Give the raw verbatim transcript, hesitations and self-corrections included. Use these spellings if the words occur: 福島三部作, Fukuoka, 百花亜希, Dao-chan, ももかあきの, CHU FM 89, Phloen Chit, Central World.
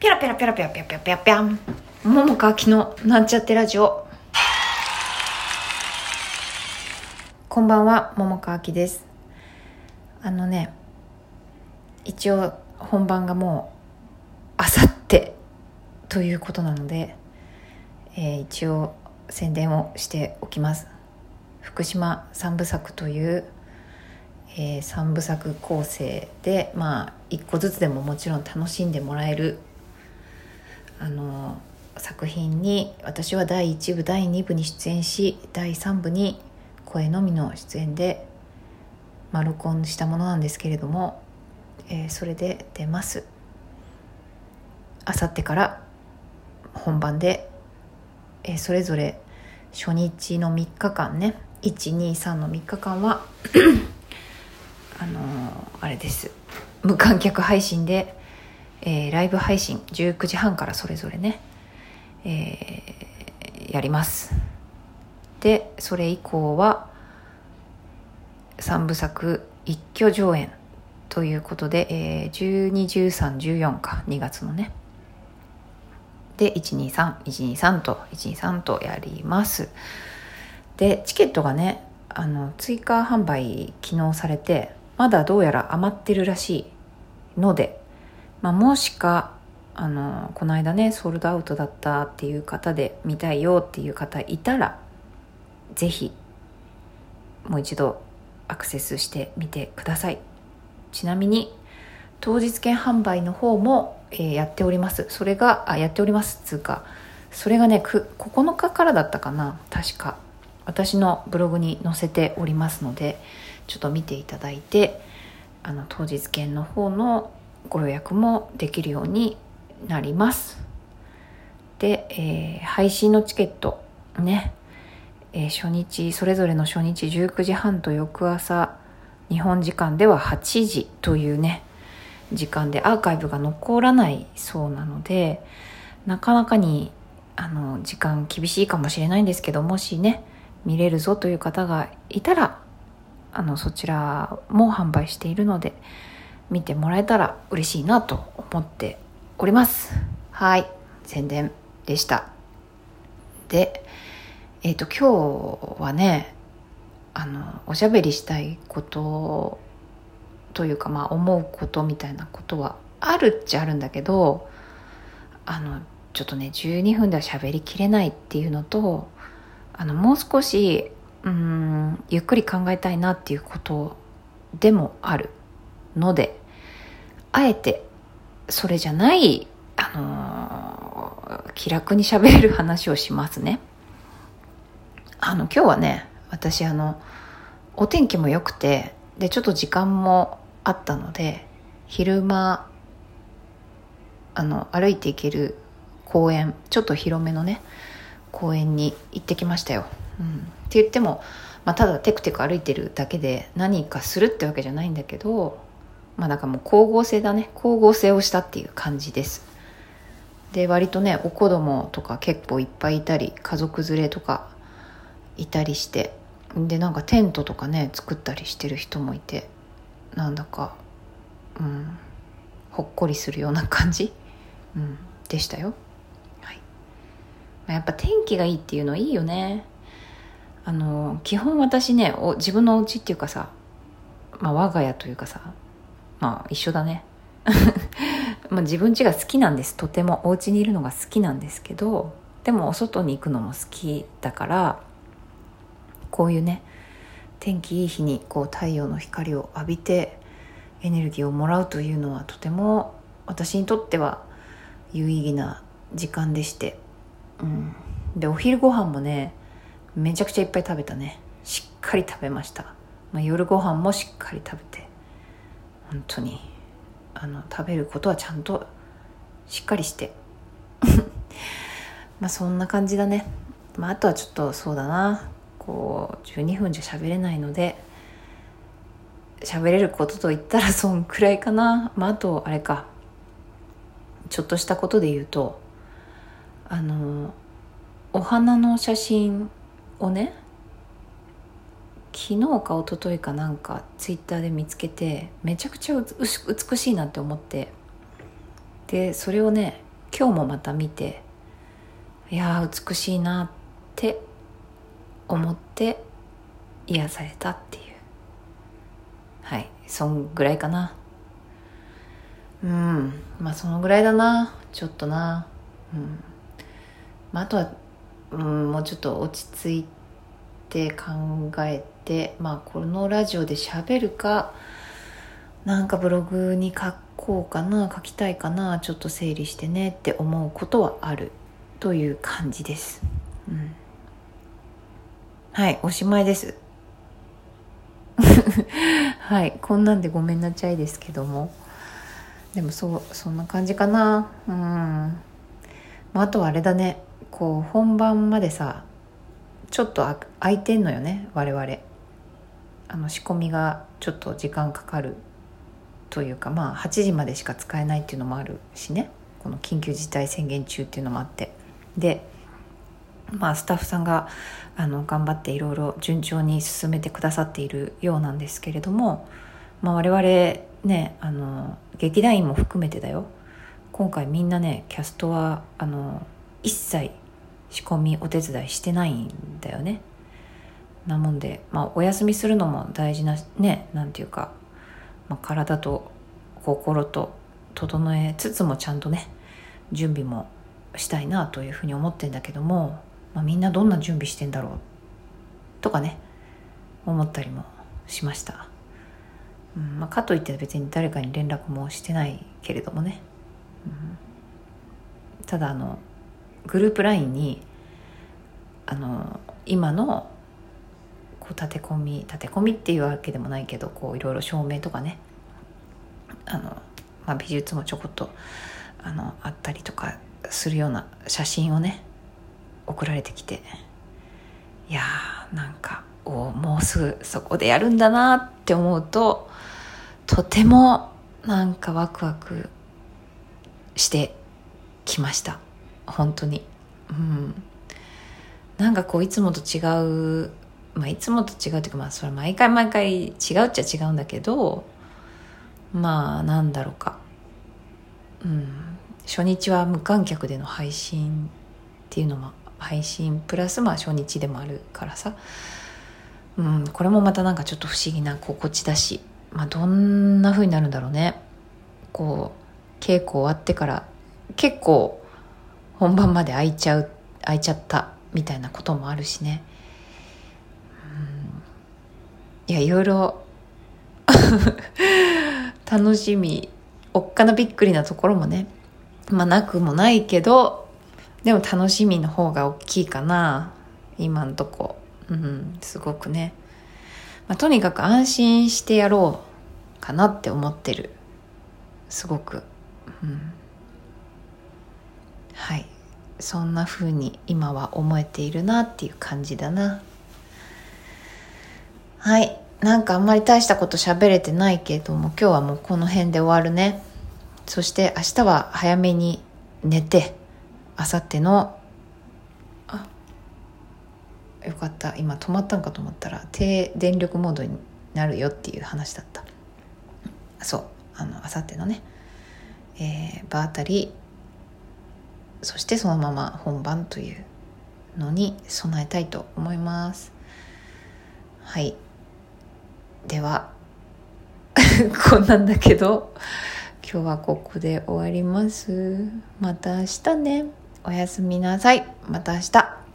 ペラペラペラペラペラペラペラペラン。ももかあきのなんちゃってラジオ。こんばんは、ももかあきです。あのね、一応本番がもうあさってということなので、えー、一応宣伝をしておきます。福島三部作という、えー、三部作構成で、まあ一個ずつでももちろん楽しんでもらえる。あの作品に私はだいいちぶだいにぶに出演し、だいさんぶに声のみの出演で、まあ、録音したものなんですけれども、えー、それで出ます。あさってから本番で、えー、それぞれ初日のみっかかんね、いち、に、さんのみっかかんはあのー、あれです、無観客配信で、えー、ライブ配信じゅうくじはんからそれぞれね、えー、やります。でそれ以降は三部作一挙上演ということで、えー、じゅうに、じゅうさん、じゅうよんかにがつのねで いち、に、さん、いち、に、さん と いち、に、さん とやります。でチケットがね、あの追加販売昨日されて、まだどうやら余ってるらしいので、まあ、もしかあのこの間ねソールドアウトだったっていう方で見たいよっていう方いたら、ぜひもう一度アクセスしてみてください。ちなみに当日券販売の方も、えー、やっております。それがあやっておりますつうか、それがねここのかからだったかな、確か私のブログに載せておりますので、ちょっと見ていただいて、あの当日券の方のご予約もできるようになります。で、えー、配信のチケットね、えー、初日それぞれの初日じゅうくじはんと翌朝日本時間でははちじというね時間で、アーカイブが残らないそうなので、なかなかにあの時間厳しいかもしれないんですけど、もしね見れるぞという方がいたら、あのそちらも販売しているので見てもらえたら嬉しいなと思っております。はい、宣伝でした。で、えっと今日はね、あのおしゃべりしたいことというか、まあ思うことみたいなことはあるっちゃあるんだけど、あのちょっとねじゅうにふんではしゃべりきれないっていうのと、あのもう少しうーんゆっくり考えたいなっていうことでもあるので、あえてそれじゃない、あのー、気楽にしゃべれる話をしますね。あの今日はね、私あのお天気も良くて、でちょっと時間もあったので、昼間あの歩いていける公園、ちょっと広めのね公園に行ってきましたよ、うん、って言っても、まあ、ただテクテク歩いてるだけで何かするってわけじゃないんだけど、まあなんかもう光合成だね、光合成をしたっていう感じです。で割とねお子供とか結構いっぱいいたり、家族連れとかいたりして、でなんかテントとかね作ったりしてる人もいて、なんだか、うん、ほっこりするような感じ、うん、でしたよ。はい、まあ、やっぱ天気がいいっていうのいいよね。あの基本私ねお自分のお家っていうかさ、まあ、我が家というかさ、まあ一緒だねまあ自分家が好きなんです。とてもお家にいるのが好きなんですけど、でもお外に行くのも好きだから、こういうね天気いい日にこう太陽の光を浴びてエネルギーをもらうというのは、とても私にとっては有意義な時間でして、うん、でお昼ご飯もねめちゃくちゃいっぱい食べたね。しっかり食べました、まあ、夜ご飯もしっかり食べて、本当にあの食べることはちゃんとしっかりしてまあそんな感じだね、まあ、あとはちょっとそうだな、こうじゅうにふんじゃ喋れないので、喋れることといったらそんくらいかな、まあ、あとあれか、ちょっとしたことで言うと、あのお花の写真をね昨日か一昨日かなんかツイッターで見つけて、めちゃくちゃ美しいなって思って、でそれをね今日もまた見て、いやー美しいなって思って癒されたっていう、はい、そんぐらいかな。うんまあそのぐらいだな、ちょっとな、うんまあ、あとは、うん、もうちょっと落ち着いて考えて、まあこのラジオで喋るか、なんかブログに書こうかな、書きたいかな、ちょっと整理してねって思うことはあるという感じです、うん、はい、おしまいですはい、こんなんでごめんなちゃいですけども、でもそうそんな感じかな。うん、まあ、あとはあれだね、こう本番までさちょっと空いてんのよね、我々あの仕込みがちょっと時間かかるというか、まあはちじまでしか使えないっていうのもあるしね、この緊急事態宣言中っていうのもあって、でまあスタッフさんがあの頑張っていろいろ順調に進めてくださっているようなんですけれども、まあ我々ね、あの劇団員も含めてだよ、今回みんなね、キャストはあの一切仕込みお手伝いしてないんだよね。なもんで、まあ、お休みするのも大事なね、なんていうか、まあ、体と心と整えつつもちゃんとね準備もしたいなというふうに思ってんだけども、まあ、みんなどんな準備してんだろうとかね思ったりもしました、うんまあ、かといって別に誰かに連絡もしてないけれどもね、うん、ただあのグループ ライン にあの今のこう立て込み立て込みっていうわけでもないけど、こういろいろ照明とかね、あの、まあ、美術もちょこっと あのあったりとかするような写真をね送られてきて、いやーなんかおもうすぐそこでやるんだなって思うと、とてもなんかワクワクしてきました本当に、うん、なんかこういつもと違う、まあいつもと違うというか、まあそれ毎回毎回違うっちゃ違うんだけど、まあなんだろうか、うん、初日は無観客での配信っていうのも、配信プラスまあ初日でもあるからさ、うん、これもまたなんかちょっと不思議な心地だし、まあどんな風になるんだろうね。こう稽古終わってから結構本番まで空いちゃう、空いちゃったみたいなこともあるしね。うん、いや、いろいろ楽しみ、おっかなびっくりなところもね、まあなくもないけど、でも楽しみの方が大きいかな、今んとこ。うん、すごくね。まあ、とにかく安心してやろうかなって思ってる。すごく。うんはい、そんな風に今は思えているなっていう感じだな。はい、なんかあんまり大したこと喋れてないけども、今日はもうこの辺で終わるね。そして明日は早めに寝て、明後日のあ、よかった、今止まったんかと思ったら低電力モードになるよっていう話だった。そう、あの明後日のね、えー、場あたり。そしてそのまま本番というのに備えたいと思います。はい。ではこんなんだけど、今日はここで終わります。また明日ね。おやすみなさい。また明日。